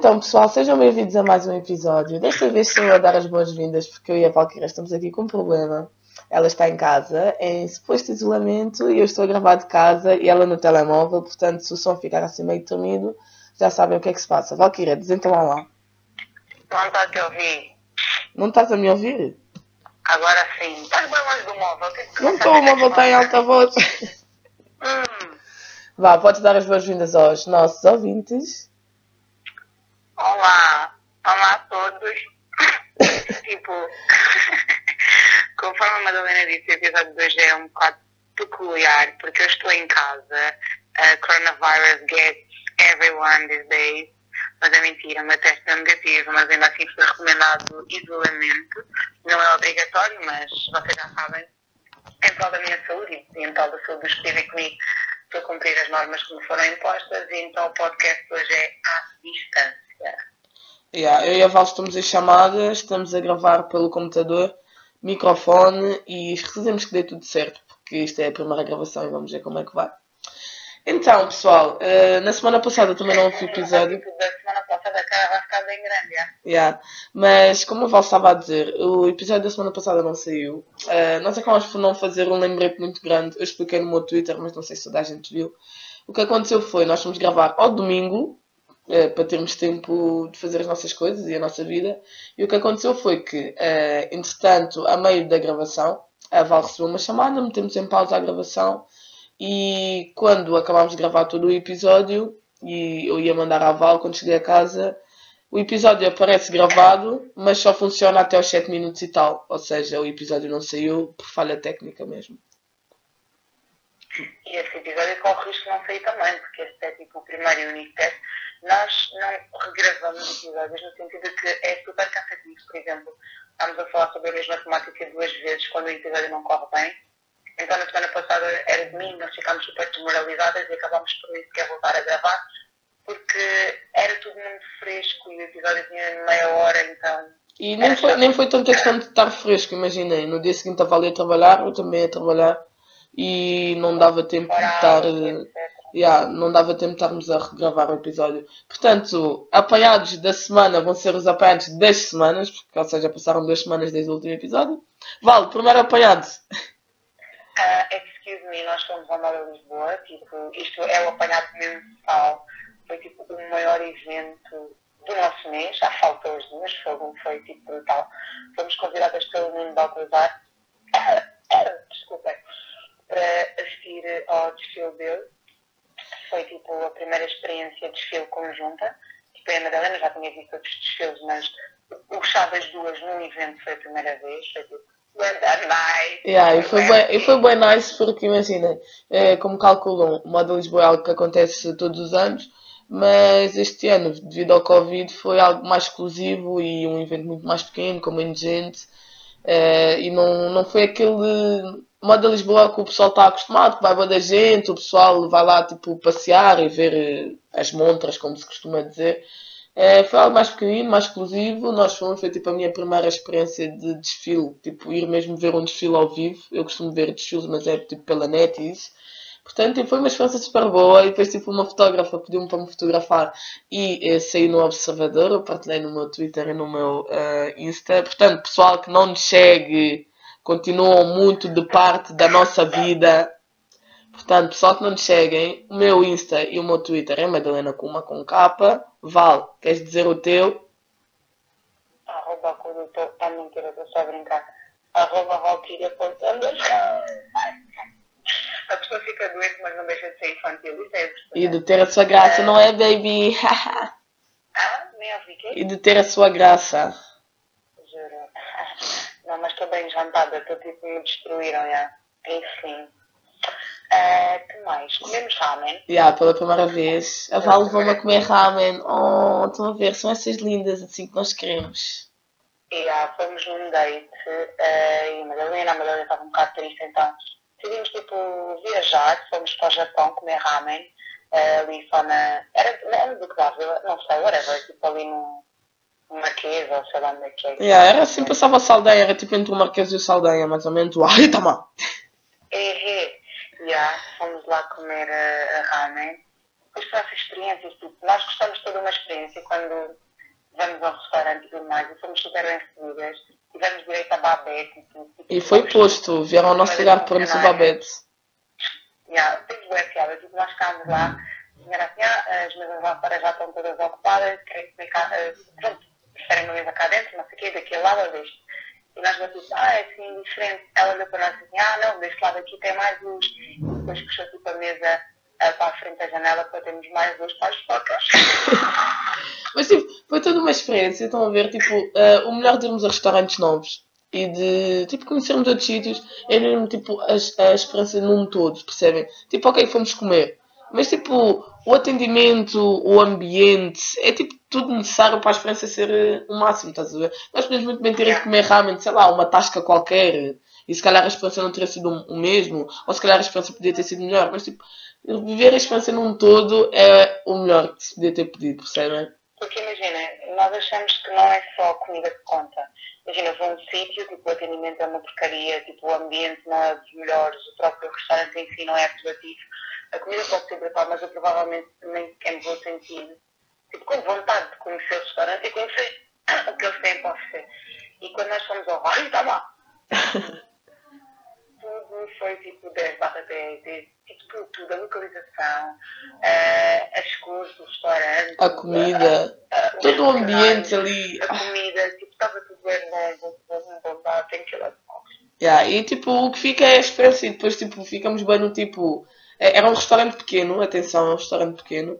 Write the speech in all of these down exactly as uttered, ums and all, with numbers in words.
Então, pessoal, sejam bem-vindos a mais um episódio. Desta vez estou a dar as boas-vindas porque eu e a Valkyria estamos aqui com um problema. Ela está em casa, em suposto isolamento, e eu estou a gravar de casa e ela no telemóvel, portanto, se o som ficar assim meio dormido, já sabem o que é que se passa. Valkyria, diz então lá. Não está a te ouvir. Não estás a me ouvir? Agora sim. Estás bem longe do móvel. Não estou, o móvel está em alta voz. Hum. Vá, podes dar as boas-vindas aos nossos ouvintes. Olá, olá a todos. Tipo, conforme a Madalena disse, o episódio de hoje é um bocado peculiar, porque eu estou em casa. Uh, coronavirus gets everyone these days. Mas é mentira, meu teste é negativo, mas ainda assim foi recomendado isolamento. Não é obrigatório, mas vocês já sabem, em prol da minha saúde e em prol da saúde dos que vivem comigo, estou a cumprir as normas que me foram impostas, e então o podcast hoje é à distância. Yeah, eu e a Val estamos em chamada, estamos a gravar pelo computador, microfone, e precisamos que dê tudo certo, porque isto é a primeira gravação e vamos ver como é que vai. Então, pessoal, uh, na semana passada também não houve episódio. Na semana passada vai ficar bem grande, já. Yeah. Mas, como a Val estava a dizer, o episódio da semana passada não saiu. Uh, nós acabamos por não fazer um lembrete muito grande. Eu expliquei no meu Twitter, mas não sei se toda a gente viu. O que aconteceu foi, nós fomos gravar ao domingo, Uh, para termos tempo de fazer as nossas coisas e a nossa vida. E o que aconteceu foi que, uh, entretanto, a meio da gravação, a Val recebeu uma chamada, metemos em pausa a gravação, e quando acabámos de gravar todo o episódio, e eu ia mandar à Val quando cheguei a casa, o episódio aparece gravado, mas só funciona até aos sete minutos e tal. Ou seja, o episódio não saiu por falha técnica mesmo. E esse episódio corre o risco de não sair também, porque este é tipo o primeiro e único teste. Nós não regravamos episódios no sentido que é super cansativo. Por exemplo, estamos a falar sobre a mesma temática duas vezes quando o episódio não corre bem. Então, na semana passada era domingo, nós ficámos super desmoralizadas e acabámos por isso que é voltar a gravar, porque era tudo muito fresco e o episódio tinha meia hora, então... E nem foi, nem foi tão questão de estar fresco, imaginei. No dia seguinte estava ali a trabalhar, eu também a trabalhar, e não dava tempo de estar... Yeah, não dava tempo de estarmos a regravar o episódio. Portanto, apanhados da semana vão ser os apanhados das semanas, porque, ou seja, passaram duas semanas desde o último episódio. Vale, primeiro apanhado. Uh, excuse me, nós fomos a Moda Lisboa. Tipo, isto é o apanhado mensal. Foi tipo o maior evento do nosso mês. Já faltou hoje, mas foi, foi tipo brutal. Fomos convidadas pelo mundo de Alcozar, desculpem, para assistir ao desfile dele. Foi tipo a primeira experiência de desfile conjunta. Tipo, a Madalena já tinha visto outros desfiles, mas o chá das duas num evento foi a primeira vez. Foi tipo, nice. Yeah, e foi bem, e foi bem nice porque, imagina, é, como calculam, o Moda Lisboa é algo que acontece todos os anos, mas este ano, devido ao Covid, foi algo mais exclusivo e um evento muito mais pequeno, com menos gente. É, e não, não foi aquele... Moda Lisboa que o pessoal está acostumado, que vai bué da gente, o pessoal vai lá tipo passear e ver as montras, como se costuma dizer. É, foi algo mais pequenino, mais exclusivo. Nós fomos, foi tipo a minha primeira experiência de desfile, tipo ir mesmo ver um desfile ao vivo. Eu costumo ver desfiles, mas é tipo pela net e isso. Portanto, tipo, foi uma experiência super boa. E depois tipo uma fotógrafa pediu-me para me fotografar e eh, saí no Observador. Eu partilhei no meu Twitter e no meu uh, Insta. Portanto, pessoal que não nos segue, continuam muito de parte da nossa vida. Portanto, pessoal que não nos seguem, o meu Insta e o meu Twitter é Madalena Kuma com K. Val, queres dizer o teu? Arroba condutor, ah, mentira, estou só a brincar. Arroba Valkyria contando. A pessoa fica doente, mas não deixa de ser infantil. Isso é e de ter a sua graça, é... não é, baby? Ah, nem ouvi, quê? E de ter a sua graça. Juro. Não, mas estou bem jantada, estou tipo, me destruíram, já. Enfim. Uh, que mais? Comemos ramen. Já, pela primeira vez. A Val levou-me a comer ramen. Oh, estão a ver, são essas lindas, assim que nós queremos. Já, fomos num date uh, e a Madalena, a Madalena estava um bocado triste, então decidimos tipo viajar, fomos para o Japão comer ramen. Uh, ali só na... Era, não era do que dava, não sei, whatever, tipo ali no... Marquês, ou sei lá onde é que é. Yeah, era assim, passava a Saldanha, era tipo entre o Marquês e o Saldanha, mais ou menos. Ai, tá mal! É, é. Já, fomos lá comer a, a ramen. depois com essas experiências, tipo, nós gostamos de toda uma experiência quando vamos ao restaurante e tudo mais, e fomos super bem recebidas, tivemos direito a babete e tudo. Tipo, e foi posto, vieram ao nosso lugar por nos o babete. Yeah, temos boas fiadas, tipo, nós ficámos lá, as mesas lá fora já estão todas ocupadas, querem explicar, pronto, preferem uma mesa cá dentro, não sei o quê, daquele lado ou deste. E nós batemos, ah, é assim, diferente. Ela olhou para nós e disse, ah, não, deste lado aqui tem mais luz. E depois puxou tipo a mesa uh, para a frente da janela para termos mais luz para as focas. Mas tipo, foi toda uma experiência, estão a ver, tipo, uh, o melhor de irmos a restaurantes novos e de, tipo, conhecermos outros sítios é mesmo, tipo, a, a experiência num todo, percebem? Tipo, ok, fomos comer. Mas, tipo, o atendimento, o ambiente, é, tipo, tudo necessário para a experiência ser o máximo, estás a ver? Nós podemos muito bem ter ido comer realmente, sei lá, uma tasca qualquer, e se calhar a experiência não teria sido o mesmo, ou se calhar a experiência podia ter sido melhor, mas, tipo, viver a experiência num todo é o melhor que se podia ter pedido, percebem? Porque, imagina, nós achamos que não é só comida que conta. Imagina, vou a um sítio, tipo, o atendimento é uma porcaria, tipo, o ambiente não é dos melhores, o próprio restaurante em si não é apelativo. A comida pode ser brutal, mas eu provavelmente nem sequer me vou sentir tipo, com vontade de conhecer o restaurante e conhecer o que eles têm para oferecer. E quando nós fomos ao Rio, está lá. Tudo foi tipo dez barra dez, tipo tudo, a localização, uh, as cores do restaurante, a comida, a, a, a, todo o ambiente ali. A comida, tipo, estava tudo bem, né? Vou voltar, tenho que ir lá de novo. E tipo, o que fica é a experiência e depois tipo, ficamos bem no tipo. Era um restaurante pequeno, atenção, é um restaurante pequeno.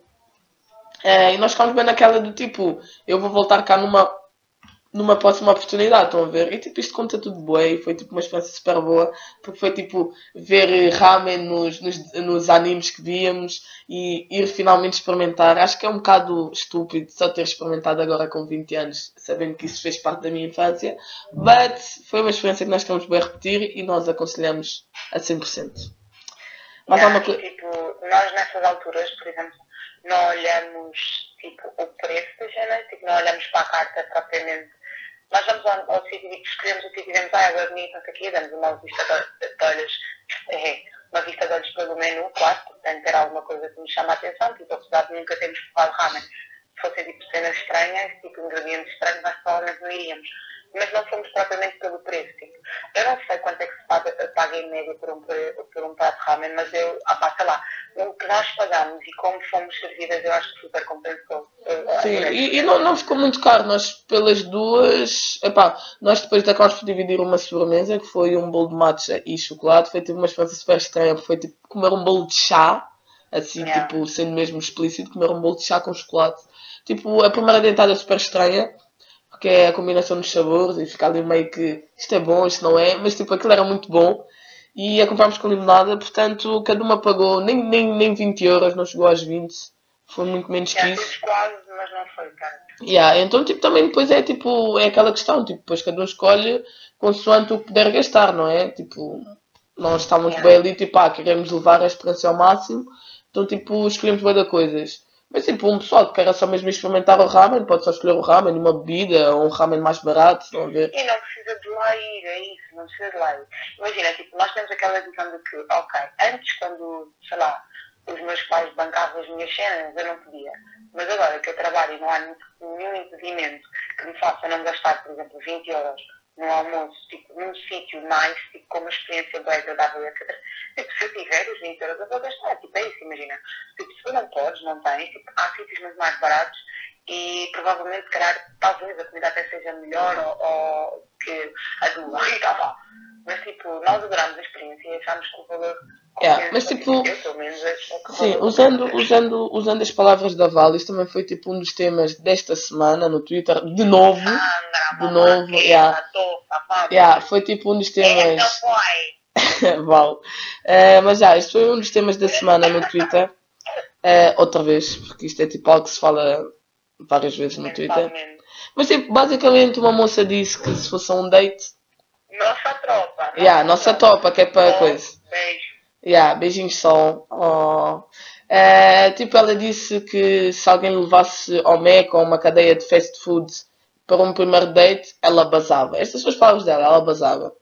É, e nós ficámos bem naquela do tipo, eu vou voltar cá numa, numa próxima oportunidade, estão a ver? E tipo, isto conta tudo bem, e foi tipo uma experiência super boa, porque foi tipo, ver ramen nos, nos, nos animes que víamos e ir finalmente experimentar. Acho que é um bocado estúpido só ter experimentado agora com vinte anos, sabendo que isso fez parte da minha infância. Mas foi uma experiência que nós queremos bem repetir e nós aconselhamos a cem por cento. Mas não, uma... tipo, nós nessas alturas, por exemplo, não olhamos tipo, o preço da cena, tipo, não olhamos para a carta propriamente. Nós vamos ao, ao sítio e escolhemos o que dizemos, ah, agora bonito, não sei o quê, damos uma vista de olhos, é, uma vista de olhos pelo menu, claro, portanto era alguma coisa que nos chama a atenção, tipo, apesar de nunca termos provado ramen. Se fossem tipo, cenas estranhas, tipo, ingredientes estranhos, nós provavelmente não iríamos. Mas não fomos propriamente pelo preço. Tipo. Eu não sei quanto é que se paga, paga em média por um, por um prato de ramen, mas eu, ah pá, sei lá, o que nós pagámos e como fomos servidas, eu acho que super compensou. Sim, é. e, e não, não ficou muito caro. Nós, pelas duas, epá, nós depois acabámos por dividir uma sobremesa, que foi um bolo de matcha e chocolate. Foi tipo uma experiência super estranha, foi tipo comer um bolo de chá, assim, yeah. Tipo, sendo mesmo explícito, comer um bolo de chá com chocolate. Tipo, a primeira dentada super estranha, que é a combinação dos sabores e ficar ali meio que isto é bom, isto não é, mas tipo aquilo era muito bom e a comprámos com limonada, portanto cada uma pagou nem, nem, nem vinte euros, não chegou aos vinte, foi muito menos que isso. Quase, mas não foi tanto. Yeah, então tipo também depois é tipo, é aquela questão, tipo, depois cada um escolhe consoante o que puder gastar, não é? Tipo, nós estávamos yeah. bem ali, tipo, ah, queremos levar a experiência ao máximo, então tipo escolhemos bem de coisas. Mas tipo, um pessoal que queira só mesmo experimentar o ramen, pode só escolher o ramen, uma bebida, ou um ramen mais barato, estão a ver? E não precisa de lá ir, é isso, não precisa de lá ir. Imagina, tipo, nós temos aquela visão de que, ok, antes quando, sei lá, os meus pais bancavam as minhas cenas, eu não podia. Mas agora que eu trabalho e não há nenhum impedimento que me faça não gastar, por exemplo, vinte euros num almoço, tipo, num sítio nice, tipo, com uma experiência bem agradável, etcétera. Tipo, se eu tiver os vinte euros, eu vou gastar, tipo, é isso, imagina. Tipo, se tu não podes, não tens, tipo, há sítios muito mais baratos e provavelmente, se calhar, talvez a comida até seja melhor ou, ou que a do Rio, tá lá. Mas, tipo, nós adorámos a experiência e achámos que o valor... Yeah, mas tipo, sim, usando, usando, usando as palavras da Val, isso também foi tipo um dos temas desta semana no Twitter, de novo, de novo, yeah. Yeah, foi tipo um dos temas, Val, uh, mas já, yeah, isto foi um dos temas da semana no Twitter, uh, outra vez, porque isto é tipo algo que se fala várias vezes no Twitter, mas tipo, basicamente uma moça disse que se fosse um date, nossa tropa, yeah, nossa tropa, que é para coisa. Yeah, beijinhos só. Oh. Uh, tipo, ela disse que se alguém levasse ao Mac ou uma cadeia de fast food para um primeiro date, ela basava. Estas são as palavras dela, ela basava.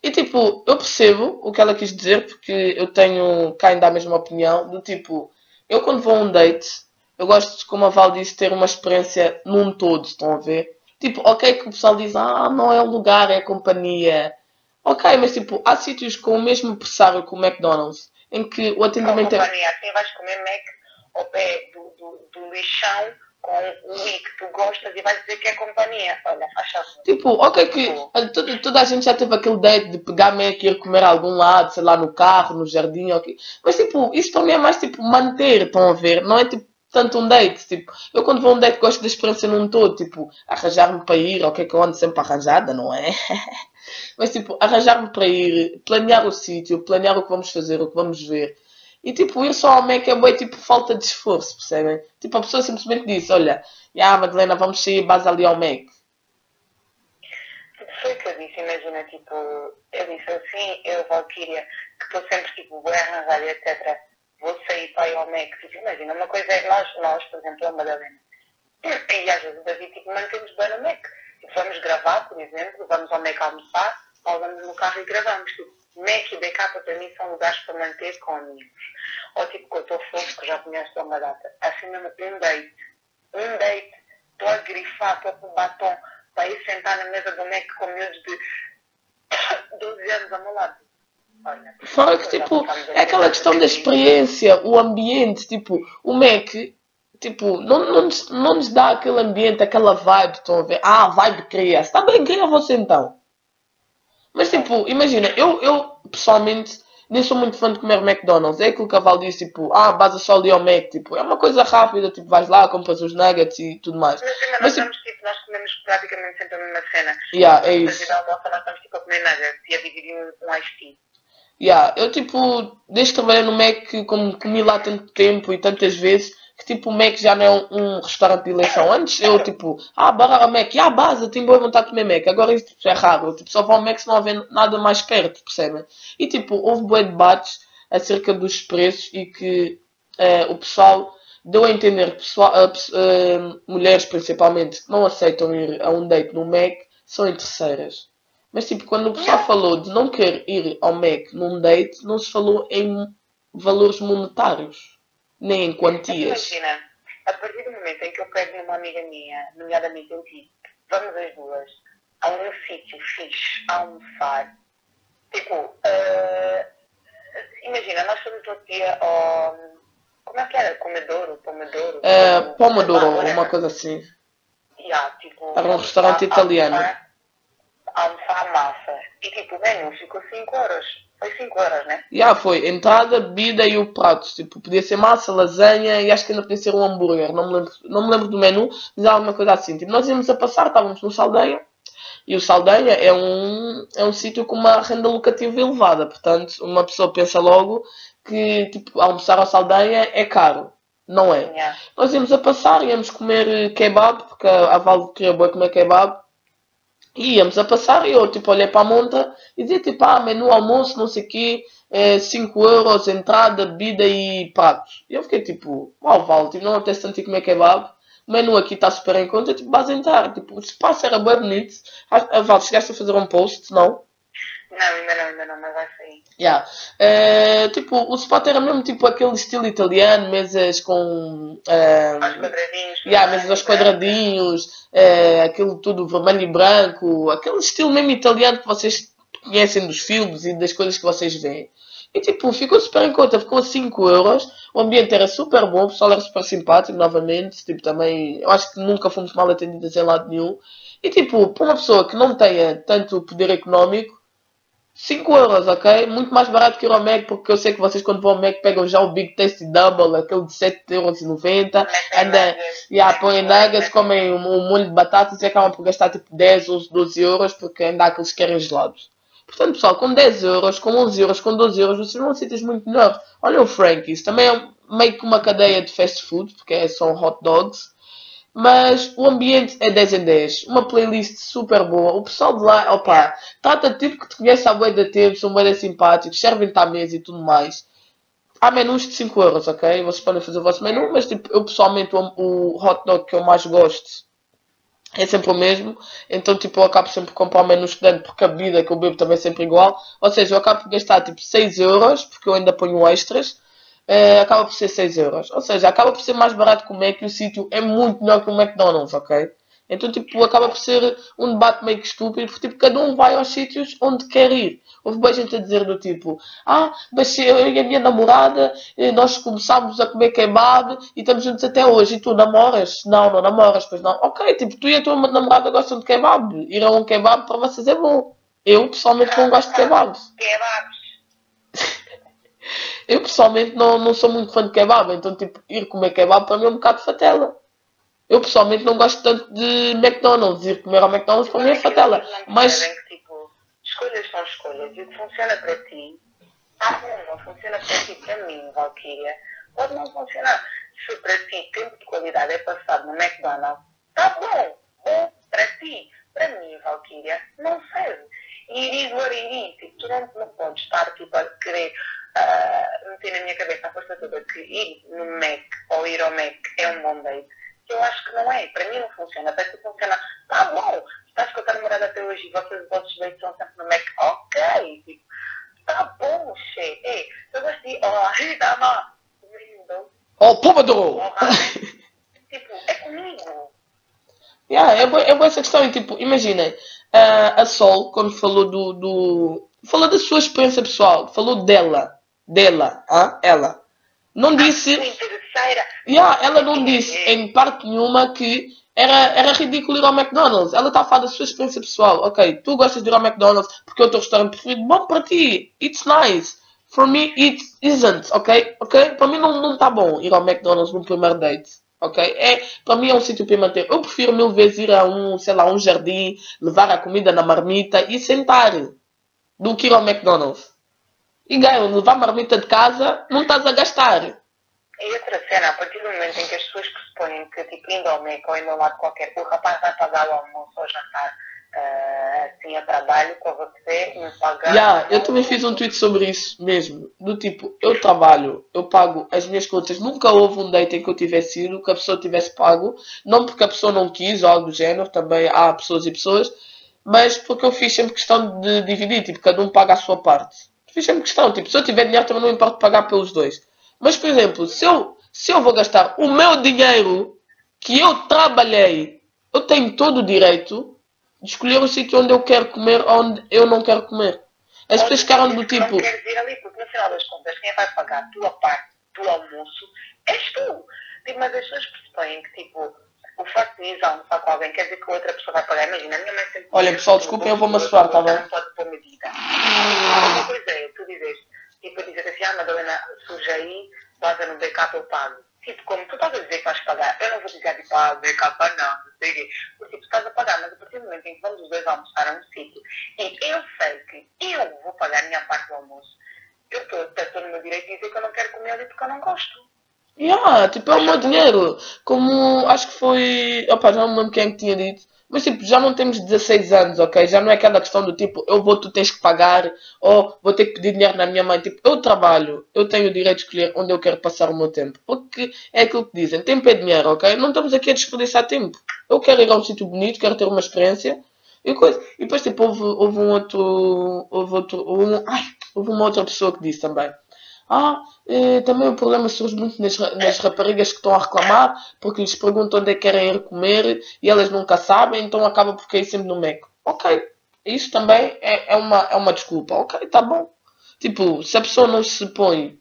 E tipo, eu percebo o que ela quis dizer, porque eu tenho cá ainda a mesma opinião, do tipo, Eu quando vou a um date, eu gosto, como a Val disse, ter uma experiência num todo, estão a ver? Tipo, ok que o pessoal diz, ah, não é o lugar, é a companhia. Ok, mas tipo, há sítios com o mesmo pressário que o McDonald's, em que o atendimento é... companhia, assim vais comer Mac ao pé do, do, do lixão, com o link que tu gostas e vais dizer que é companhia. Olha, faz tipo, ok que toda, toda a gente já teve aquele date de pegar Mac e ir comer a algum lado, sei lá, no carro, no jardim, ok. Mas tipo, isso também é mais tipo manter, estão a ver? Não é tipo tanto um date, tipo, eu quando vou a um date gosto da experiência num todo, tipo, arranjar-me para ir, ok, que eu ando sempre arranjada, não é? Mas tipo, arranjar-me para ir, planear o sítio, planear o que vamos fazer, o que vamos ver. E tipo, ir só ao Mac é bem tipo falta de esforço, percebem? Tipo, a pessoa simplesmente diz, olha, ah, Madalena, vamos sair, base ali ao Mac. Foi o que eu disse, imagina, tipo, eu disse assim, eu, Valkyria, que estou sempre tipo, bem arranjada, etcétera, vou sair para ir ao Mac. Tipo, imagina, uma coisa é nós, nós, por exemplo, a Madalena, e às vezes o David, tipo, mantemos bem no Mac. Tipo, vamos gravar, por exemplo, vamos ao Mac almoçar, pausamos no carro e gravamos, tipo. Mac e backup para mim são lugares para manter com amigos. Ou tipo que eu estou fofo, que já conheço há uma data. Assim mesmo, um date. Um date. Estou a grifar, estou com batom para ir sentar na mesa do Mac com meus de doze anos ao meu lado. Olha. Fora que tipo, é aquela questão da experiência, o ambiente. Tipo, o Mac, tipo, não, não, nos, não nos dá aquele ambiente, aquela vibe. Estão a ver? Ah, vibe cria. Está bem, quem é você então? Mas tipo, imagina, eu, eu pessoalmente nem sou muito fã de comer McDonald's. É aquilo que a Val diz, tipo, ah, base só ali ao Mac, tipo, é uma coisa rápida, tipo, vais lá, compras os nuggets e tudo mais. Mas, mas nós, tipo... Estamos, tipo, nós comemos praticamente sempre a mesma cena. Yeah, é isso. Nós estamos tipo a comer nuggets e a dividir um ice tea. Eu tipo, desde que trabalhei no Mac, como comi lá tanto tempo e tantas vezes, que tipo o Mac já não é um, um restaurante de eleição. Antes eu tipo, ah, barra o Mac, e ah, base, eu tenho boa vontade de comer Mac. Agora isso tipo, é raro, eu, tipo, só vou ao Mac se não houver nada mais perto, percebem? E tipo, houve bué debates acerca dos preços e que eh, o pessoal deu a entender, pessoal, a, a, mulheres principalmente, que não aceitam ir a um date no Mac, são interesseiras. Mas tipo, quando o pessoal falou de não querer ir ao Mac num date, não se falou em valores monetários. Nem em quantias. Imagina, a partir do momento em que eu pego numa amiga minha, nomeadamente eu digo, vamos as duas, a um sítio fixe, a almoçar. Tipo, uh, imagina, nós fomos outro dia ao... Como é que era? Comedouro? Pomodoro? É, Pomodoro, uma coisa assim. Yeah, tipo, era um restaurante a, italiano. A almoçar massa. E tipo, bem, ficou cinco euros. Foi cinco euros, né? Já yeah, foi. Entrada, bebida e o prato. Tipo, podia ser massa, lasanha e acho que ainda podia ser um hambúrguer. Não me lembro, não me lembro do menu, mas há alguma coisa assim. Tipo, nós íamos a passar, estávamos no Saldanha. E o Saldanha é um, é um sítio com uma renda locativa elevada. Portanto, uma pessoa pensa logo que tipo, almoçar ao Saldanha é caro. Não é? Yeah. Nós íamos a passar, íamos comer kebab, porque a Val queria boa comer kebab. E íamos a passar e eu tipo olhei para a monta e dizia tipo, ah, menu almoço, não sei o quê, é, cinco euros, entrada, bebida e pratos. E eu fiquei tipo, uau, Val, tipo, não apetece tanto comer kebab, o menu aqui está super em conta, tipo, vais entrar. Tipo, o espaço era bem bonito. A Val, chegaste a fazer um post, não? Não, ainda não, ainda não, mas vai sair. Yeah. É, tipo, o spot era mesmo tipo aquele estilo italiano, mesas com... É, aos quadradinhos. Yeah, mesas aos quadradinhos, é, aquilo tudo vermelho e branco, aquele estilo mesmo italiano que vocês conhecem dos filmes e das coisas que vocês veem. E tipo, ficou super em conta, ficou a cinco euros, o ambiente era super bom, o pessoal era super simpático novamente, tipo também, eu acho que nunca fomos mal atendidas em lado nenhum. E tipo, para uma pessoa que não tenha tanto poder económico, cinco euros, ok? Muito mais barato que ir ao Mac, porque eu sei que vocês quando vão ao Mac pegam já o Big Tasty Double, aquele de sete euros e noventa, ainda yeah, põem nuggets, comem um, um molho de batatas e acabam por gastar tipo dez, onze, doze euros, porque ainda há aqueles que querem gelados. Portanto, pessoal, com dez euros, com onze euros, com doze euros, vocês vão a sítios muito melhores. Olha o Frankie's, também é meio que uma cadeia de fast food, porque são hot dogs. Mas o ambiente é dez em dez, uma playlist super boa, o pessoal de lá, opa, trata tipo que te conhece há bué de tempo, são bué simpáticos, servem-te à mesa e tudo mais. Há menus de cinco euros, ok? Vocês podem fazer o vosso menu, mas tipo, eu pessoalmente o, o hot dog que eu mais gosto é sempre o mesmo, então tipo eu acabo sempre por comprar o menu estudante, porque a bebida que eu bebo também é sempre igual, ou seja, eu acabo por gastar tipo seis euros, porque eu ainda ponho extras. é, acaba por ser seis euros. Ou seja, acaba por ser mais barato que o Mac e o sítio é muito melhor que o McDonald's, ok? Então, tipo, acaba por ser um debate meio que estúpido, porque, tipo, cada um vai aos sítios onde quer ir. Houve bem gente a dizer do tipo, ah, mas eu e a minha namorada, nós começámos a comer kebab e estamos juntos até hoje. E tu namoras? Não, não namoras, pois não. Ok, tipo, tu e a tua namorada gostam de kebab. Ir a um kebab para vocês é bom. Eu, pessoalmente, não gosto de kebab. Eu, pessoalmente, não, não sou muito fã de kebab. Então, tipo, ir comer kebab para mim é um bocado de fatela. Eu, pessoalmente, não gosto tanto de McDonald's. Ir comer ao McDonald's para mim é fatela. Mas... escolhas são escolhas e o que funciona para ti, ah, não funciona para ti, para mim, Valkyria, pode não funcionar. Se para ti tempo de qualidade é passado no McDonald's, está bom, bom para ti, para mim, Valkyria, não serve. E digo, Ariri, tipo, tu não, não podes estar aqui para querer uh, meter na minha cabeça a força toda que ir no Mac ou ir ao Mac é um bom date. Eu acho que não é, para mim não funciona, para ti funciona, está bom. Estás com a tua namorada até hoje e vocês vossos dois estão sempre no Mac, ok, tipo, tá bom, che, ei, eu gosto de, oh, ridama, lindo, oh, pomodoro, tipo, é comigo. Yeah, é boa, é boa essa questão, e tipo, imaginem, a, a Sol, quando falou do, do, falou da sua experiência pessoal, falou dela, dela, ah, ela, não disse, yeah, ela não disse em parte nenhuma que Era, era ridículo ir ao McDonald's. Ela está a falar da sua experiência pessoal. Ok, tu gostas de ir ao McDonald's porque é o teu restaurante preferido. Bom para ti. It's nice. For me, it isn't. Ok? Ok? Para mim não está bom ir ao McDonald's no primeiro date. Ok? É, para mim é um sítio para manter. Eu prefiro mil vezes ir a um, sei lá, um jardim, levar a comida na marmita e sentar do que ir ao McDonald's. E ganho, levar a marmita de casa, não estás a gastar. E outra cena, a partir do momento em que as pessoas que se põem que tipo indo ao Meco ou indo ao lado qualquer, o rapaz vai pagar o almoço ou jantar uh, assim a trabalho com você, não pagar. Yeah, eu também fiz um tweet sobre isso mesmo, do tipo, eu trabalho, eu pago as minhas contas, nunca houve um date em que eu tivesse ido, que a pessoa tivesse pago, não porque a pessoa não quis ou algo do género, também há pessoas e pessoas, mas porque eu fiz sempre questão de dividir, tipo, cada um paga a sua parte. Fiz sempre questão, tipo, se eu tiver dinheiro também não importa pagar pelos dois. Mas, por exemplo, se eu, se eu vou gastar o meu dinheiro que eu trabalhei, eu tenho todo o direito de escolher o sítio onde eu quero comer ou onde eu não quero comer. As pessoas ficaram do tipo... Não queres ir ali, porque no final das contas, quem vai pagar a tua parte do almoço és tu. Mas as pessoas pressupõem que, tipo, o facto de ir almoçar com alguém quer dizer que a outra pessoa vai pagar. Imagina, a minha mãe sempre... Olha, pessoal, desculpem, eu vou-me assoar, tá bem? Não pode pôr medida. Uma coisa é, tu dizeste... Tipo, dizer assim, ah, Madalena, surge aí, vaza no backup, eu pago. Tipo, como tu estás a dizer que vais pagar, eu não vou dizer de pago, backup, não, não sei o quê. Porque tu estás a pagar, mas a partir do momento em que vamos os dois almoçar a um sítio, e eu sei que eu vou pagar a minha parte do almoço, eu estou no meu direito de dizer que eu não quero comer ali porque eu não gosto. Yeah, tipo, é o meu dinheiro. Como, acho que foi, opa, já não me lembro quem tinha dito. Mas, tipo, já não temos dezasseis anos, ok? Já não é aquela questão do tipo, eu vou, tu tens que pagar, ou vou ter que pedir dinheiro na minha mãe. Tipo, eu trabalho, eu tenho o direito de escolher onde eu quero passar o meu tempo. Porque é aquilo que dizem, tempo é dinheiro, ok? Não estamos aqui a desperdiçar tempo. Eu quero ir a um sítio bonito, quero ter uma experiência e coisa. E depois, tipo, houve, houve um outro... Houve, outro um, ai, houve uma outra pessoa que disse também. Ah, eh, também o problema surge muito nas, nas raparigas que estão a reclamar porque lhes perguntam onde é que querem ir comer e elas nunca sabem, então acaba por cair sempre no meco. Ok, isso também é, é, uma, é uma desculpa. Ok, tá bom. Tipo, se a pessoa não se põe,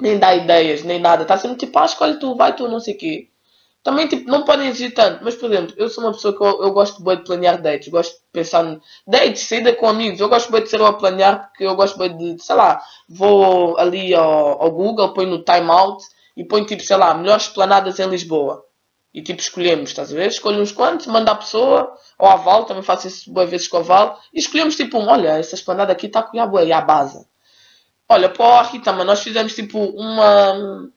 nem dá ideias, nem nada, tá sempre tipo, ah, escolhe tu, vai tu, não sei o quê. Também, tipo, não podem exigir tanto. Mas, por exemplo, eu sou uma pessoa que eu, eu gosto bem de planear dates. Gosto de pensar no... Dates, saída com amigos. Eu gosto bem de ser eu a planear porque eu gosto bem de, sei lá, vou ali ao, ao Google, ponho no timeout e ponho, tipo, sei lá, melhores planadas em Lisboa. E, tipo, escolhemos, estás a ver? Escolho uns quantos, mando à pessoa. Ou à Val, também faço isso boas vezes com a Val. E escolhemos, tipo, um, olha, essa esplanada aqui está com a boa e a base. Olha, pô, Rita, mas nós fizemos, tipo, uma...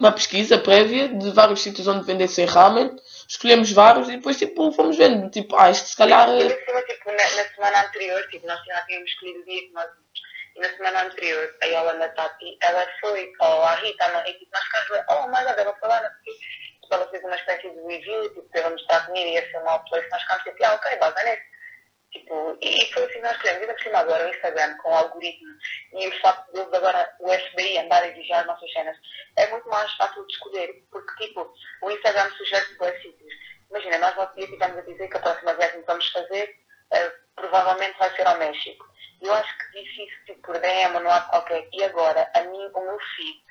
uma pesquisa prévia de vários sítios onde vendessem ramen, escolhemos vários e depois tipo fomos vendo, tipo, ah, isto se calhar... E, tipo, na, na semana anterior, tipo, nós já tínhamos escolhido o dia que nós... E na semana anterior, a Yolanda Tati, ela foi, ou a Rita, e tipo, nós ficamos, oh, mas ela vai falar, tipo, ela fez uma espécie de review, tipo, para mostrar a comida e ia ser uma opção, nós ficamos, tipo, ah, ok, basta nesse. Tipo, tipo, e foi assim que nós queremos, ainda por cima agora o Instagram com o algoritmo e o facto de agora o F B I andar a vigiar as nossas cenas, é muito mais fácil de escolher, porque tipo, o Instagram sugere dois sítios. Imagina, nós no dia ficamos a dizer que a próxima viagem que vamos fazer uh, provavelmente vai ser ao México. Eu acho que disse isso tipo, por D M ou não há qualquer, e agora a mim, o meu filho,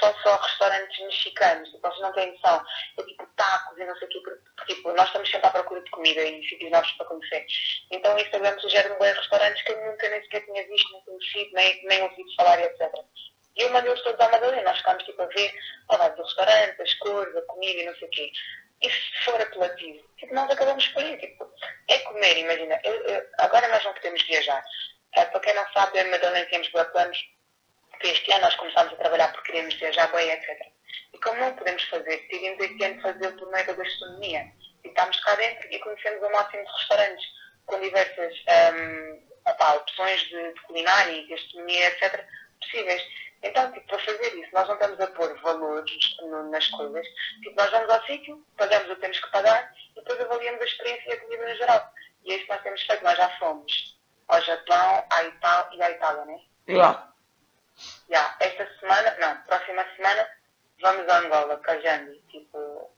são só restaurantes mexicanos, tipo, vocês não têm noção, é tipo tacos e não sei o quê, porque tipo, nós estamos sempre à procura de comida e sítios novos para conhecer. Então o Instagram sugere-me bem restaurantes que eu nunca nem sequer tinha visto, nem conhecido, nem, nem ouvido falar, etcétera. E eu mandei-os todos à Madalena, nós ficámos tipo a ver a vibe do restaurante, as cores, a comida e não sei o quê. E se for apelativo, tipo, nós acabamos por ir, tipo, é comer, imagina, eu, eu, agora nós não podemos viajar. É, para quem não sabe, eu e Madalena temos boa planos. Este ano nós começámos a trabalhar porque queríamos viajar bem, etcétera. E como não podemos fazer, decidimos este ano fazer por meio da gastronomia. E estamos cá dentro e conhecemos o máximo de restaurantes com diversas um, opá, opções de, de culinária e gastronomia, etcétera, possíveis. Então, tipo, para fazer isso, nós não estamos a pôr valores no, nas coisas. Tipo, nós vamos ao sítio, pagamos o que temos que pagar e depois avaliamos a experiência e a comida no geral. E é isso que nós temos feito. Nós já fomos ao Japão, à Itália e à Itália, não é? Yeah. Yeah, esta semana, não, próxima semana vamos a Angola, Cajambi, tipo,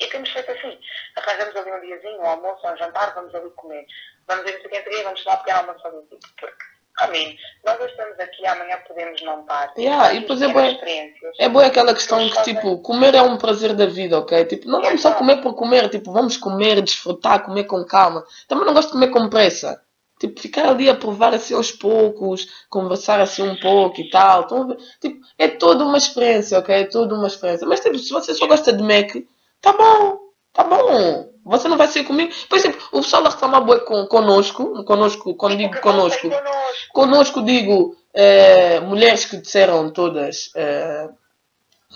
e temos feito assim, arranjamos ali um diazinho, um almoço, um jantar, vamos ali comer, vamos ver isso aqui entre aí, vamos lá pegar almoço ali, tipo, porque, amém, nós hoje estamos aqui, amanhã podemos não estar. Yeah, e depois é boa, é boa aquela questão que, tipo, comer é um prazer da vida, ok? Tipo, não vamos só comer por comer, tipo, vamos comer, desfrutar, comer com calma, também não gosto de comer com pressa. Tipo, ficar ali a provar assim aos poucos, conversar assim um pouco e tal. Então, tipo, é toda uma experiência, ok? É toda uma experiência. Mas, tipo, se você só gosta de Mac, tá bom, tá bom. Você não vai ser comigo. Por exemplo, o pessoal lá reclama bué con, conosco, conosco, quando digo conosco, conosco digo é, mulheres que disseram todas é,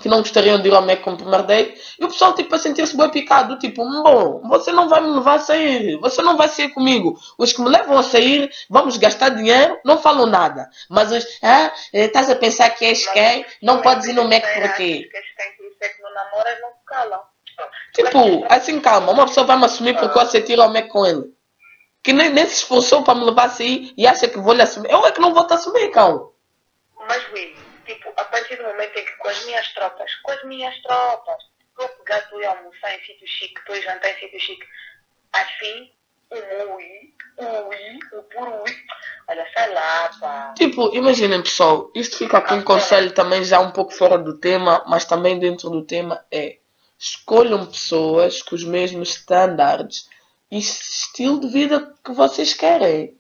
que não gostariam de ir ao Mac como primeiro date. E o pessoal, tipo, a sentir-se bué picado, tipo, bom, você não vai me levar a sair, você não vai sair comigo. Os que me levam a sair, vamos gastar dinheiro, não falam nada. Mas os, ah, estás a pensar que és quem? Não podes ir no Mac por aqui. Tipo, assim, calma, uma pessoa vai me assumir porque eu aceitei ir ao Mac com ele. Que nem, nem se esforçou para me levar a sair e acha que vou lhe assumir. Eu é que não vou te assumir, calma. Mas, Luís, tipo, a partir do momento em que com as minhas tropas, com as minhas tropas, vou pegar tudo e almoçar em sítio chique, depois jantar em sítio chique, assim, um ui, um ui, um por ui, olha, sei lá, pá. Tipo, imaginem, pessoal, isto fica com um conselho também já um pouco fora do tema, mas também dentro do tema é, escolham pessoas com os mesmos standards e estilo de vida que vocês querem.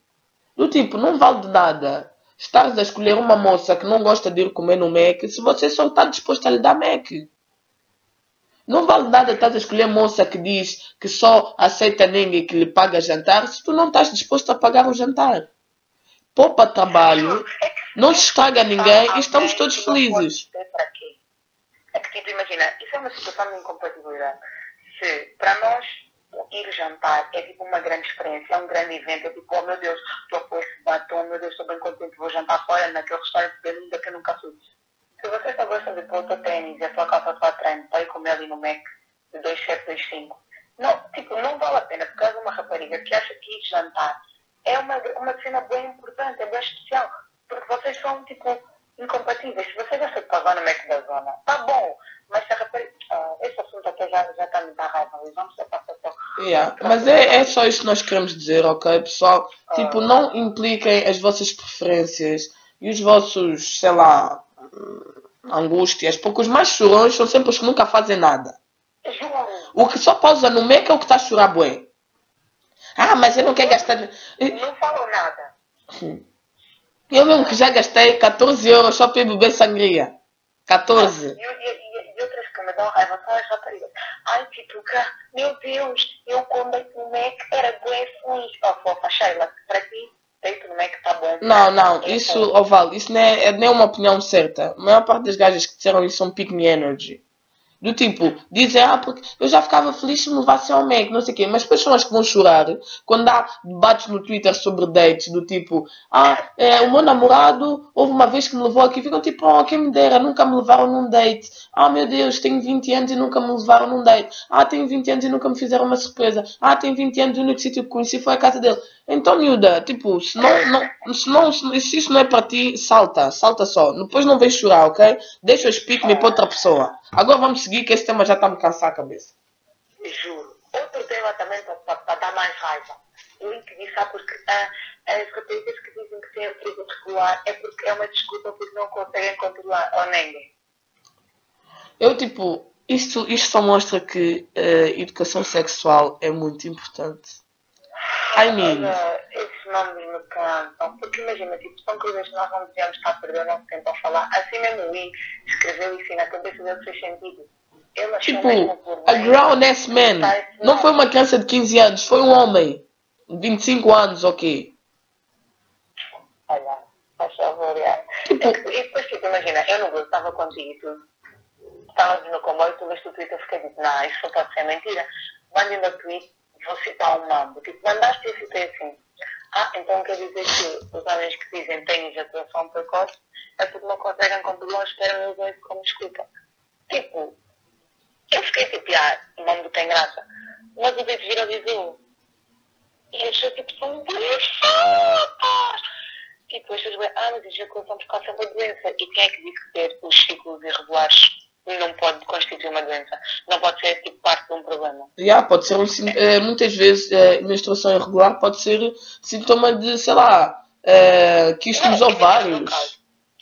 Do tipo, não vale de nada estares a escolher uma moça que não gosta de ir comer no Mac, se você só está disposto a lhe dar Mac. Não vale nada estás a escolher moça que diz que só aceita ninguém que lhe paga jantar, se tu não estás disposto a pagar o jantar. Poupa trabalho, não se estraga ninguém e estamos todos felizes. É que tipo, imagina, isso é uma situação de incompatibilidade. Se para nós ir jantar é tipo uma grande experiência, é um grande evento, é tipo, oh meu Deus, estou a pôr esse batom, meu Deus, estou bem contente, vou jantar fora naquele restaurante de linda que eu nunca fui. Se você só gosta de pôr o teu ténis e a sua calça de treino para ir comer ali no Mac de dois sete dois cinco, não, tipo, não vale a pena, porque és uma rapariga que acha que ir jantar é uma, uma cena bem importante, é bem especial, porque vocês são tipo incompatíveis. Se você gosta de pagar no Mac da zona, tá bom, mas se a rapariga, ah, esse assunto até já, já está me dando raiva, vamos ser para Yeah. Mas é, é só isso que nós queremos dizer, ok, pessoal? Tipo, não impliquem as vossas preferências e os vossos, sei lá, angústias, porque os mais chorões são sempre os que nunca fazem nada. O que só pausa no meio é o que está a chorar bué. Ah, mas eu não quero gastar... Não falo nada. Eu mesmo que já gastei catorze euros só para beber sangria. catorze. E outras que me dão raiva são as raparigas. Ai, tipo, meu Deus, eu quando deito no Mac era bué feliz. Ó, fofa, Sheila, para ti, deito no Mac tá bom. Não, não, isso, Oval, isso não é, é nem uma opinião certa. A maior parte das gajas que disseram isso são pick me energy. Do tipo, dizem, ah, porque eu já ficava feliz se me levassem ao Mac, não sei o quê. Mas depois são as que vão chorar quando há debates no Twitter sobre dates, do tipo, ah, é, o meu namorado, houve uma vez que me levou aqui. Ficam tipo, oh, quem me dera, nunca me levaram num date. Ah, meu Deus, tenho vinte anos e nunca me levaram num date. Ah, tenho vinte anos e nunca me fizeram uma surpresa. Ah, tenho vinte anos e o único sítio que conheci foi a casa dele. Então, miúda, tipo, se, não, não, se, não, se isso não é para ti, salta, salta só. Depois não vem chorar, ok? Deixa o espírito-me para outra pessoa. Agora vamos seguir, que esse tema já está a me cansar a cabeça. Juro. Outro tema também para dar mais raiva. Eu entendi, sabe, porque ah, as rapazes que dizem que têm a presa regular é porque é uma desculpa porque não conseguem controlar ou ninguém. Eu, tipo, isto, isto só mostra que a uh, educação sexual é muito importante. I mean... Esses nomes me cantam, porque imagina, tipo, são coisas que nós não devemos estar a perder o nosso tempo a falar. Assim mesmo li, escreveu isso e na cabeça dele fez sentido. Eu tipo, a grown ass man, não foi uma criança de quinze anos, foi um homem de vinte e cinco anos, ok? Olha, faz favor, é. Tipo... E depois, tipo, imagina, eu não gostava contigo e tudo. Estávamos no comboio, tu vês o Twitter e fiquei dizendo, não, isso só pode ser mentira. Mandem no Twitter. Vou citar um nome, tipo, mandaste isso e foi assim. Ah, então quer dizer que os homens que dizem têm ejaculação precoce é porque não conseguem controlar os espermas e usam como desculpa. Tipo, eu fiquei tipo, ah, o nome não tem graça, mas o David viralizou. E achou tipo, são doenças! Tipo, achou bem, ah, mas ejaculação precoce é uma doença. E quem é que diz que ter os ciclos irregulares não pode constituir uma doença, não pode ser tipo parte de um problema? Yeah, pode ser um, é, muitas vezes é, menstruação irregular pode ser sintoma de, sei lá, é, quistos ovários.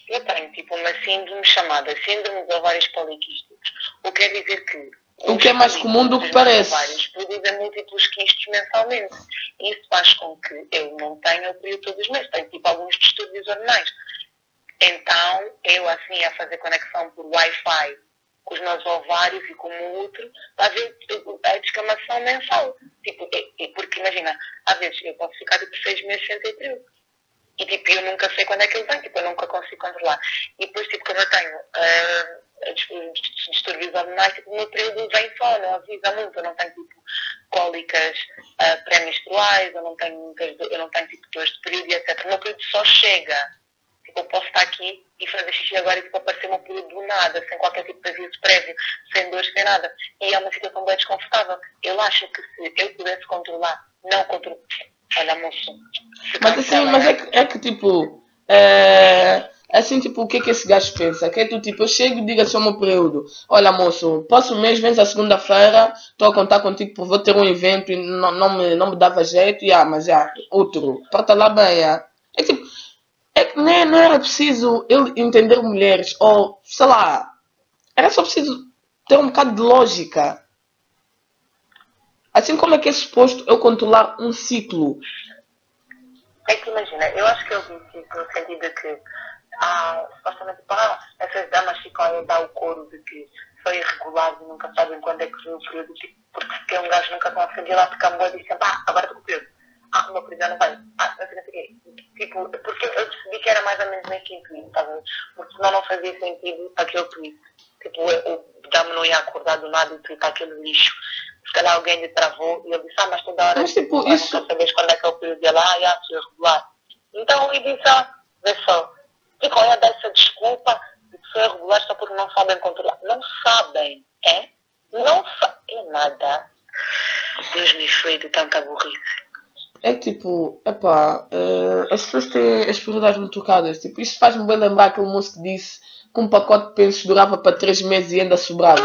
Eu tenho tipo uma síndrome chamada Síndrome de Ovários Poliquísticos, o que quer dizer que o que é mais comum do que parece. Ovários produzem múltiplos quistos mensalmente e isso faz com que eu não tenha o período todos os meses, tenho tipo alguns distúrbios hormonais. Então eu assim a fazer conexão por Wi-Fi com os meus ovários e com o útero, para ver a descamação mensal. Tipo, porque imagina, às vezes eu posso ficar tipo seis meses sem ter período. E tipo, eu nunca sei quando é que ele vem, tipo, eu nunca consigo controlar. E depois, tipo, quando eu tenho uh, distúrbios hormonais, tipo, o meu período vem só, não avisa muito. Eu não tenho tipo cólicas uh, pré-menstruais, eu não tenho, eu não tenho tipo dores de período, etcétera. O meu período só chega. Tipo, eu posso estar aqui e fazer xixi agora e tipo, aparecer uma pula do nada, sem qualquer tipo de aviso prévio, sem dores, sem nada. E é uma situação bem desconfortável. Eu acho que se eu pudesse controlar, não controlo. Olha, moço. Mas assim, mas é que, é que tipo, é... assim, tipo, o que é que esse gajo pensa? Que é tu, tipo, eu chego e digo assim ao meu período, olha, moço, próximo mês, vens à segunda-feira, estou a contar contigo porque vou ter um evento e não, não, me, não me dava jeito, e ah, mas ah, outro, trata lá bem, ah. É que, tipo, é que não, é, não era preciso ele entender mulheres, ou sei lá, era só preciso ter um bocado de lógica. Assim como é que é suposto eu controlar um ciclo? É que imagina, eu acho que eu vi tipo, no sentido de que, ah, supostamente, pá, essas damas ficam a dar o couro de que são irregulares e nunca sabem quando é que vem o período, porque um gajo nunca consegue ir lá tocar um boi e diz, pá, agora estou com o período. Ah, uma coisa não vai. Ah, não sei o quê. Tipo, porque eu percebi que era mais ou menos nesse intuito, tá vendo? Porque senão não fazia sentido aquele tweet. Tipo, o Damo não ia acordar do nada e tweetar aquele lixo. Se calhar alguém lhe travou e ele disse, ah, mas toda hora mas, tipo, eu isso... nunca sabes quando é que é o período de lá e a pessoa regular. Então ele disse, ah, vê só, ficam a dar essa desculpa de que são irregulares só porque não sabem controlar. Não sabem, é? Não sabem nada. Deus me foi de tanta burrice. É que tipo, epá, uh, as pessoas têm as prioridades muito trocadas. Tipo, isso faz-me bem lembrar aquele moço que disse que um pacote de pensos durava para três meses e ainda sobrava.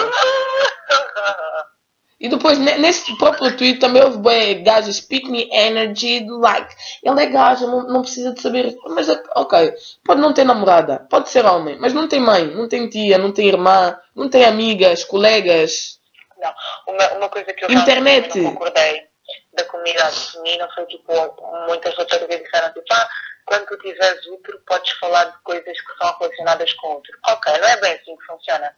E depois, n- nesse próprio tweet também houve bem gajas, pick me energy, do like. Ele é gajo, não, não precisa de saber. Mas, ok, pode não ter namorada, pode ser homem, mas não tem mãe, não tem tia, não tem irmã, não tem amigas, colegas. Não, uma, uma coisa que eu internet. Não concordei. Da comunidade feminina, foi tipo, muitas outras vezes disseram tipo, ah, quando tu tiveres útero podes falar de coisas que são relacionadas com o útero. Ok, não é bem assim que funciona,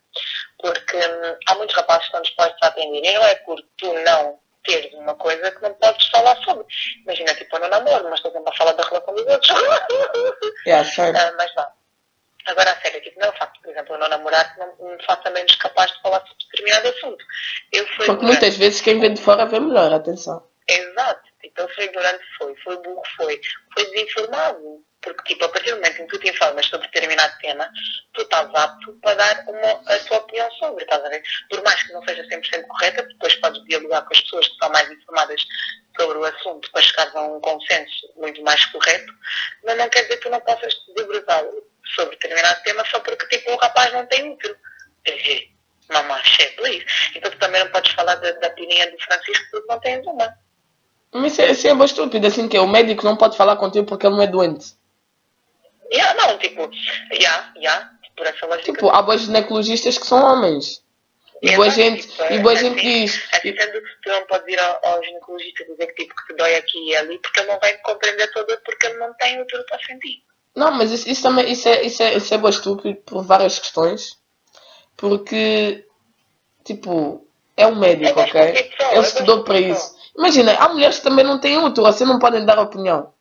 porque hum, há muitos rapazes que estão dispostos a atender, e não é por tu não teres uma coisa que não podes falar sobre. Imagina, tipo, eu não namoro, mas estou sempre a falar da relação dos outros. Yeah, sure. ah, mas não. Agora, a sério, tipo, não é o facto, por exemplo, eu não namorar, não me faça menos capaz de falar sobre Porque muitas vezes quem vê de fora vê melhor, atenção. Exato. Então foi ignorante, foi, foi burro, foi, foi desinformado. Porque, tipo, a partir do momento em que tu te informas sobre determinado tema, tu estás apto para dar uma, a tua opinião sobre, estás a ver? Por mais que não seja cem por cento correta, depois podes dialogar com as pessoas que estão mais informadas sobre o assunto para chegar a um consenso muito mais correto, mas não quer dizer que tu não possas te debruçar sobre determinado tema só porque, tipo, um rapaz não tem útero. Mamãe, chefe, isso. Então tu também não podes falar da, da opinião do Francisco porque não tens uma. Mas isso é uma estúpida, assim, que o médico não pode falar contigo porque ele não é doente. Yeah, não, tipo, já, yeah, já, yeah, por essa lógica. Tipo, há boas ginecologistas que são homens. E yeah, boa gente, tipo, e boa assim, gente diz. Assim, sendo que tu não podes ir ao, ao ginecologista dizer que, tipo, que te dói aqui e ali, porque ele não vai compreender toda, porque ele não tem o tudo para sentir. Não, mas isso, isso também, isso é, isso é, isso é boa estúpido por várias questões. Porque, tipo, é um médico, é, ok? Ele estudou para isso. Imagina, há mulheres que também não têm útero, assim não podem dar opinião.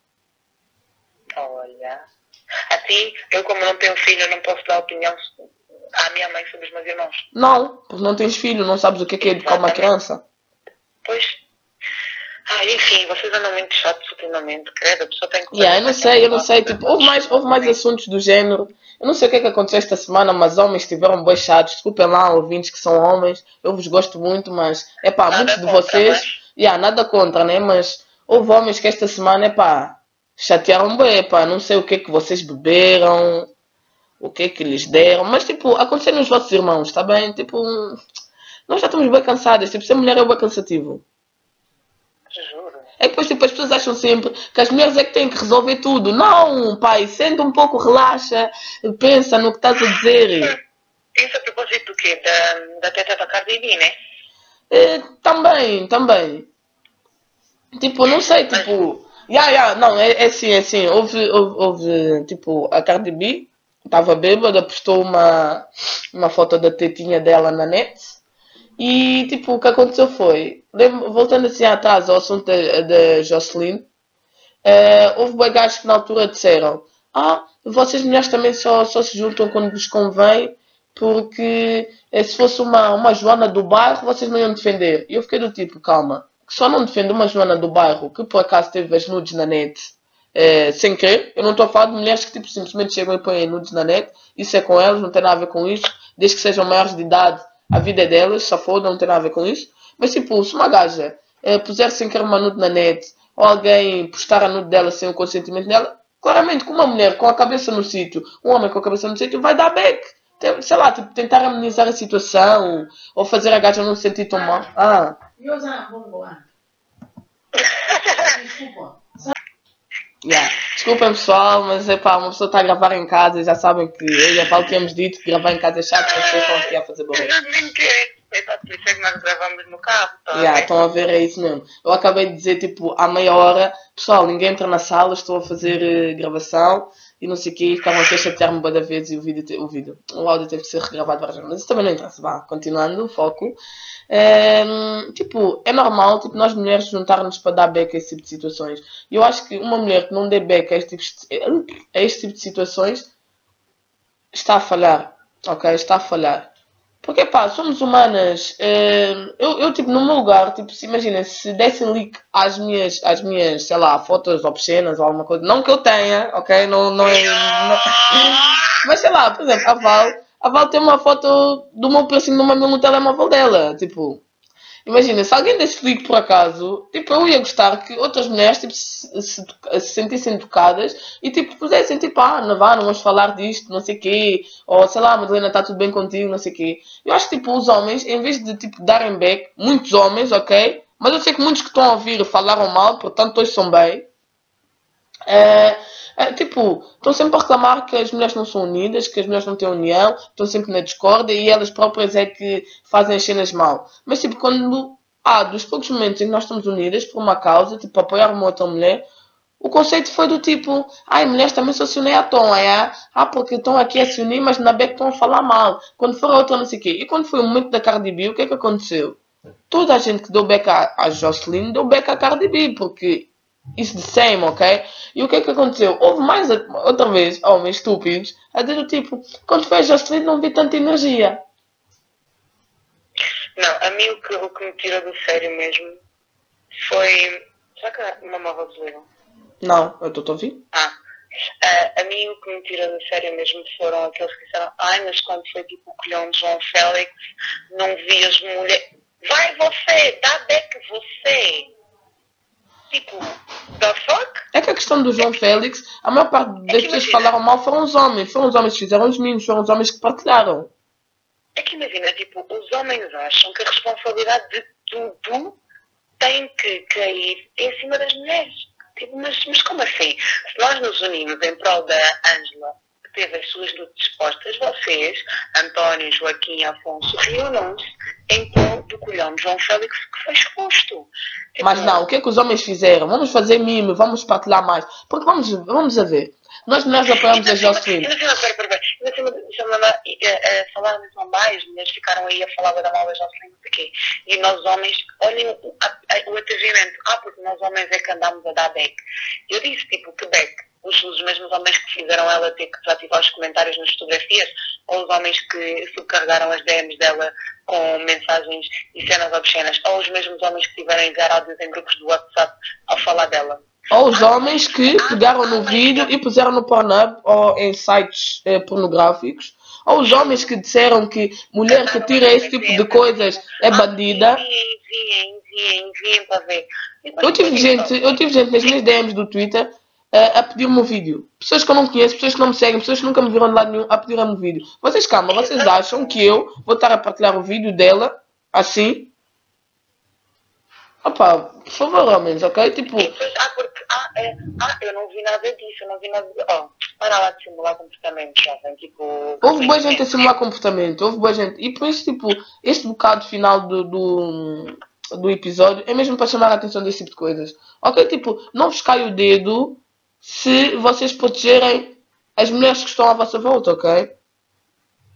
Olha, assim, eu como não tenho filho, eu não posso dar opinião à minha mãe sobre os meus irmãos. Não, porque não tens filho, não sabes o que é, que é educar uma criança. Pois. Ah, enfim, vocês andam muito chatos ultimamente, credo, a pessoa tem que... Yeah, eu não sei, eu não sei, tipo, houve mais, houve mais assuntos do género. Eu não sei o que é que aconteceu esta semana, mas homens estiveram bem chatos. Desculpem lá, ouvintes que são homens, eu vos gosto muito, mas, é pá, muitos de vocês... Mas... Yeah, nada contra, né? Mas houve homens que esta semana, epá, chatearam bem, epá, não sei o que é que vocês beberam, o que é que lhes deram, mas tipo, aconteceu nos vossos irmãos, tá bem? Tipo, nós já estamos bem cansadas, tipo, ser mulher é bem cansativo. Juro. É que depois tipo, as pessoas acham sempre que as mulheres é que têm que resolver tudo. Não, pai, senta um pouco, relaxa, pensa no que estás a dizer. Isso a propósito do quê? Da, da teta da Cardi B, né? É, também, também. Tipo, não sei, tipo... Yeah, yeah, não, é, é assim, é assim. Houve, houve, houve, tipo, a Cardi B estava bêbada, postou uma, uma foto da tetinha dela na net. E, tipo, o que aconteceu foi... Voltando assim atrás ao assunto da Jocelyn, é, houve bagagens que na altura disseram: ah, vocês mulheres também só, só se juntam quando vos convém... Porque se fosse uma, uma Joana do bairro, vocês não iam defender. E eu fiquei do tipo, calma, só não defendo uma Joana do bairro, que por acaso teve as nudes na net, é, sem querer. Eu não estou a falar de mulheres que tipo, simplesmente chegam e põem nudes na net. Isso é com elas, não tem nada a ver com isso. Desde que sejam maiores de idade, a vida é delas, só foda, não tem nada a ver com isso. Mas tipo, se uma gaja é, puser sem querer uma nude na net, ou alguém postar a nude dela sem o consentimento dela, claramente com uma mulher com a cabeça no sítio, um homem com a cabeça no sítio, vai dar back. Sei lá, tipo, tentar amenizar a situação ou fazer a gaja não se sentir tão mal. Ah. Desculpa. Yeah. Desculpem, pessoal, mas é pá, uma pessoa está a gravar em casa e já sabem que eu e a Paulo tínhamos dito que gravar em casa é chato, as pessoas estão aqui a fazer barulho. Por isso é que nós gravamos no carro, tá? Yeah, estão a ver, é isso mesmo. Eu acabei de dizer, tipo, há meia hora, pessoal, ninguém entra na sala, estou a fazer uh, gravação e não sei o que, estavam aqui a chatear-me boa da vez e o vídeo, te... o vídeo, o áudio teve que ser regravado várias vezes, mas isso também não interessa, vá, continuando, o foco. É, tipo, é normal, tipo, nós mulheres juntarmos para dar beca a esse tipo de situações. E eu acho que uma mulher que não dê beca a este tipo de, a este tipo de situações está a falhar, ok? Está a falhar. Porque, pá, somos humanas. Eu, eu, tipo, no meu lugar, tipo, se imagina, se dessem leak às minhas, às minhas, sei lá, fotos obscenas ou alguma coisa, não que eu tenha, ok? Não, não é... Não... Mas, sei lá, por exemplo, a Val, a Val tem uma foto do meu piercing no mamilo no telemóvel dela, tipo... Imagina, se alguém desse leak, por acaso, tipo, eu ia gostar que outras mulheres, tipo, se, se, se sentissem tocadas e, tipo, pusessem, tipo, ah, não vá, não vamos falar disto, não sei o quê, ou, sei lá, Madalena, está tudo bem contigo, não sei o quê. Eu acho que, tipo, os homens, em vez de, tipo, darem back, muitos homens, ok? Mas eu sei que muitos que estão a ouvir falaram mal, portanto, todos são bem. É, é, tipo, estão sempre a reclamar que as mulheres não são unidas, que as mulheres não têm união, estão sempre na discórdia e elas próprias é que fazem as cenas mal. Mas, tipo, quando há ah, dos poucos momentos em que nós estamos unidas por uma causa, tipo, apoiar uma outra mulher, o conceito foi do tipo, ai, mulheres também só se unem à toa, é? Ah, porque estão aqui a se unir, mas na beca estão a falar mal. Quando for a outra, não sei o quê. E quando foi o momento da Cardi B, o que é que aconteceu? Toda a gente que deu beca a Jocelyn deu beca a Cardi B, porque... Isso de same, ok? E o que é que aconteceu? Houve mais outra vez homens estúpidos a dizer o tipo, quando foi a Jocelyn não vi tanta energia. Não, a mim o que, o que me tirou do sério mesmo foi... Será que é uma nova desligou? Não, eu estou a ouvir. Ah, a, a mim o que me tirou do sério mesmo foram aqueles que disseram: ai, mas quando foi tipo o colhão de João Félix, não vi as mulheres... Vai você, dá beck você! Tipo, the fuck? É que a questão do João é que... Félix, a maior parte das é pessoas que falaram mal foram os homens, foram os homens que fizeram os mimos, foram os homens que partilharam. É que imagina, tipo, os homens acham que a responsabilidade de tudo tem que cair em cima das mulheres. Tipo, mas, mas como assim? Se nós nos unimos em prol da Ângela, que teve as suas lutas expostas, vocês, António, Joaquim e Afonso, reúnam-se em prol do colhão de João Félix que foi exposto. Tipo, mas não, o que é que os homens fizeram? Vamos fazer mimo, vamos partilhar mais. Porque vamos, vamos a ver. Nós, nós apoiamos a Jocelyn. A falar de mais, as mulheres ficaram aí a falar da mala já sem não sei o quê. E nós homens, olhem o, a, a, o atendimento. Ah, porque nós homens é que andámos a dar beck. Eu disse, tipo, que beck? Os, os mesmos homens que fizeram ela ter que desativar os comentários nas fotografias, ou os homens que subcarregaram as D Ms dela com mensagens e cenas obscenas, ou os mesmos homens que tiveram engarados em grupos do WhatsApp ao falar dela. Ou os homens que pegaram no vídeo e puseram no Pornhub ou em sites eh, pornográficos. Ou os homens que disseram que mulher que tira esse tipo de coisas é bandida. Enviem, enviem, enviem para ver. Eu tive gente, eu tive gente nas minhas D Ms do Twitter a, a pedir-me um vídeo. Pessoas que eu não conheço, pessoas que não me seguem, pessoas que nunca me viram de lado nenhum a pedir-me um vídeo. Vocês, calma, vocês acham que eu vou estar a partilhar o vídeo dela assim? Opa, por favor, homens, ok? Tipo... Ah, porque, ah, é, ah, eu não vi nada disso, eu não vi nada disso. Oh, para lá de simular comportamento, jovem, tipo... Houve boa gente a simular comportamento, houve boa gente. E por isso, tipo, este bocado final do, do, do episódio é mesmo para chamar a atenção desse tipo de coisas. Ok? Tipo, não vos cai o dedo se vocês protegerem as mulheres que estão à vossa volta, ok?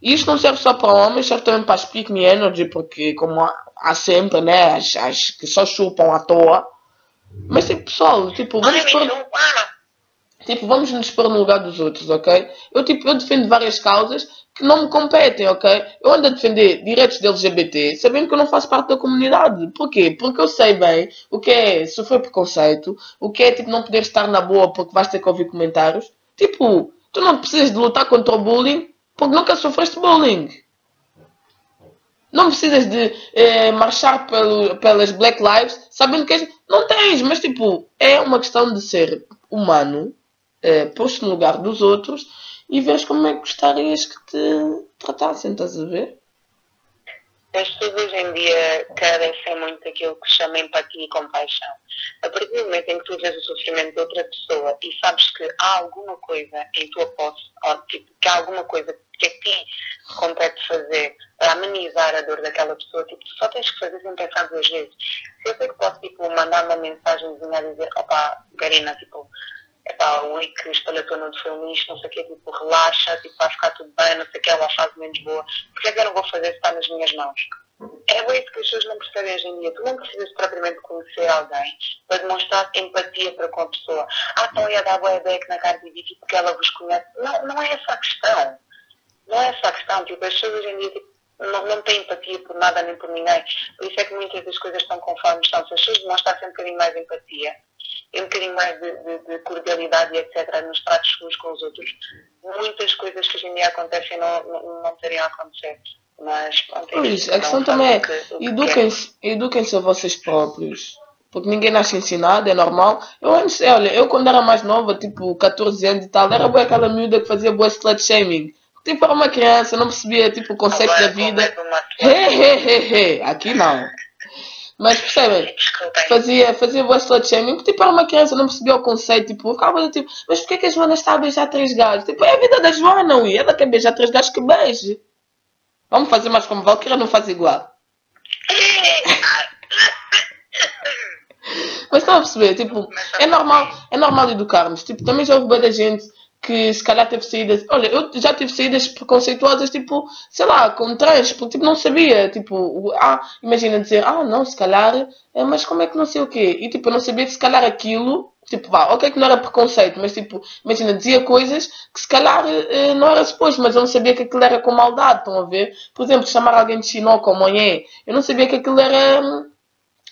E isto não serve só para homens, serve também para as Pick Me Energy, porque como há, há sempre, né, as, as que só chupam à toa. Mas tipo, pessoal, tipo, vamos Ai, por... tipo, vamos nos pôr no lugar dos outros, ok? Eu, tipo, eu defendo várias causas que não me competem, ok? Eu ando a defender direitos de L G B T, sabendo que eu não faço parte da comunidade. Porquê? Porque eu sei bem o que é sofrer preconceito, o que é, tipo, não poder estar na boa porque vais ter que ouvir comentários. Tipo, tu não precisas de lutar contra o bullying, porque nunca sofreste bullying. Não precisas de eh, marchar pelo, pelas Black Lives, sabendo que és... não tens, mas tipo, é uma questão de ser humano, eh, pôr-se no lugar dos outros e vês como é que gostarias que te tratassem, estás a ver? As pessoas hoje em dia carecem muito daquilo que se chama empatia e compaixão. A partir do momento em que tu vês o sofrimento de outra pessoa e sabes que há alguma coisa em tua posse, ou tipo, que há alguma coisa que a ti compete fazer para amenizar a dor daquela pessoa, tipo, tu só tens que fazer sem pensar duas vezes. Se eu sei que posso, tipo, mandar uma mensagenzinha a dizer: opá, Garina, tipo, epá, o Wick espalhou todo mundo foi um lixo, não sei o quê, tipo, relaxa, tipo, vai ficar tudo bem, não sei o quê, ela faz menos boa. Porque é que eu não vou fazer se está nas minhas mãos? É bem isso que as pessoas não percebem hoje em dia. Tu não precisas propriamente conhecer alguém para demonstrar empatia para com a pessoa. Ah, então ia dar boa beca na Cardi B porque ela vos conhece. Não, não é essa a questão. Não é essa a questão. Tipo, as pessoas hoje em dia, tipo, não, não têm empatia por nada nem por ninguém. Por isso é que muitas das coisas estão conforme estão. Se as pessoas demonstrassem um bocadinho mais empatia, um bocadinho mais de, de, de cordialidade, etcétera, nos tratos uns com os outros, muitas coisas que hoje em dia acontecem não, não, não teriam a acontecer. Mas, pronto, por isso, a questão também é, eduquem-se, eduquem-se a vocês próprios. Porque ninguém nasce ensinado, é normal. Eu antes, olha, eu quando era mais nova, tipo catorze anos e tal, era boa aquela miúda que fazia boa slut shaming. Tipo, era uma criança, não percebia tipo, o conceito agora, da vida. He, he, he, he. Aqui não. Mas percebem? Fazia, fazia boa slut shaming, porque tipo, era uma criança, não percebia o conceito, tipo, ficava tipo, mas porquê que a Joana está a beijar três gajos? Tipo, é a vida da Joana, não é? Ela quer beijar três gajos, que beije. Vamos fazer mais como Valkyria, não faz igual. Mas estão a perceber, tipo, é normal, é normal educarmos. Tipo, também já houve bem da gente que se calhar teve saídas... Olha, eu já tive saídas preconceituosas, tipo, sei lá, com trans, porque tipo, não sabia. Tipo, ah, imagina dizer, ah, não, se calhar, mas como é que não sei o quê? E tipo, eu não sabia que se calhar aquilo Tipo, vá, ok que não era preconceito, mas tipo, imagina, dizia coisas que se calhar eh, não era suposto, mas eu não sabia que aquilo era com maldade, estão a ver? Por exemplo, chamar alguém de chinoco ou monhé, eu não sabia que aquilo era hum,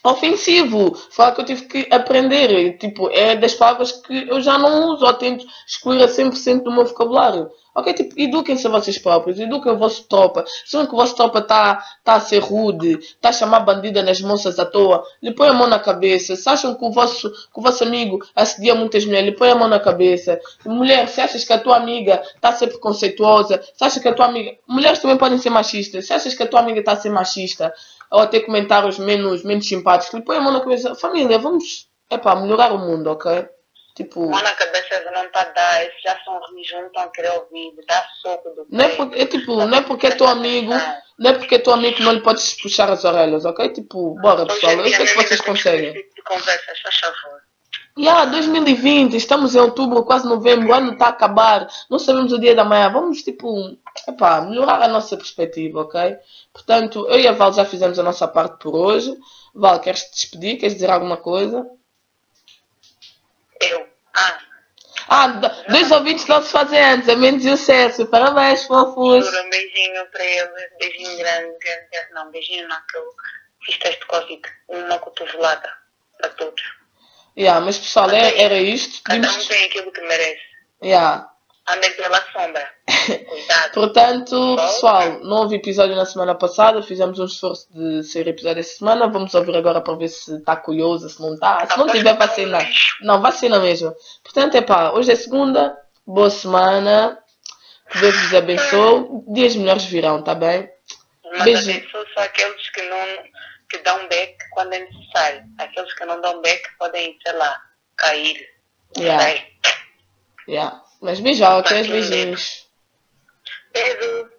ofensivo. Falar que eu tive que aprender, tipo, é das palavras que eu já não uso, ou tento excluir a cem por cento do meu vocabulário. Ok, tipo, eduquem-se a vocês próprios, eduquem o vosso tropa. Se o vosso tropa está tá a ser rude, está a chamar bandida nas moças à toa, lhe põe a mão na cabeça. Se acham que o vosso, que o vosso amigo assedia muitas mulheres, lhe põe a mão na cabeça. Mulher, se achas que a tua amiga está a ser preconceituosa, se achas que a tua amiga... Mulheres também podem ser machistas. Se achas que a tua amiga está a ser machista, ou a ter comentários menos, menos simpáticos, lhe põe a mão na cabeça. Família, vamos, epá, melhorar o mundo, ok? Tipo... Mão na cabeça não está a dar, esses já são religiões, não estão a querer ouvir, dá soco do não é, porque, é tipo, não é porque é teu amigo, não é porque é teu amigo que não lhe podes puxar as orelhas, ok? Tipo, bora pessoal, eu sei que vocês conseguem. Conversas, faz favor. Yeah, dois mil e vinte, estamos em outubro, quase novembro, o ano está a acabar, não sabemos o dia da manhã, vamos tipo, epá, melhorar a nossa perspectiva, ok? Portanto, eu e a Val já fizemos a nossa parte por hoje. Val, queres te despedir, queres dizer alguma coisa? Eu. Ah, ah dois ouvintes não se fazem antes, a menos e o César. Parabéns, fofos. Um beijinho para eles, beijinho grande. Não, beijinho não, que eu fiz teste de Covid, uma cotovelada para todos. Yeah, mas pessoal, é, era isto. Cada um tem aquilo que merece. Yeah. Andem pela sombra. Cuidado. Portanto, pessoal, não houve episódio na semana passada, fizemos um esforço de ser episódio essa semana, vamos ouvir agora para ver se está curioso, se não está, se não tiver vacina. Não, vacina mesmo. Portanto, é pá, hoje é segunda, boa semana, que Deus vos abençoe, dias melhores virão, tá bem? Mas abençoe só aqueles que não, que dão back quando é necessário, aqueles que não dão back podem, sei lá, cair. Yeah. Né? Yeah. Mas beijocas, beijinhos. Beijo.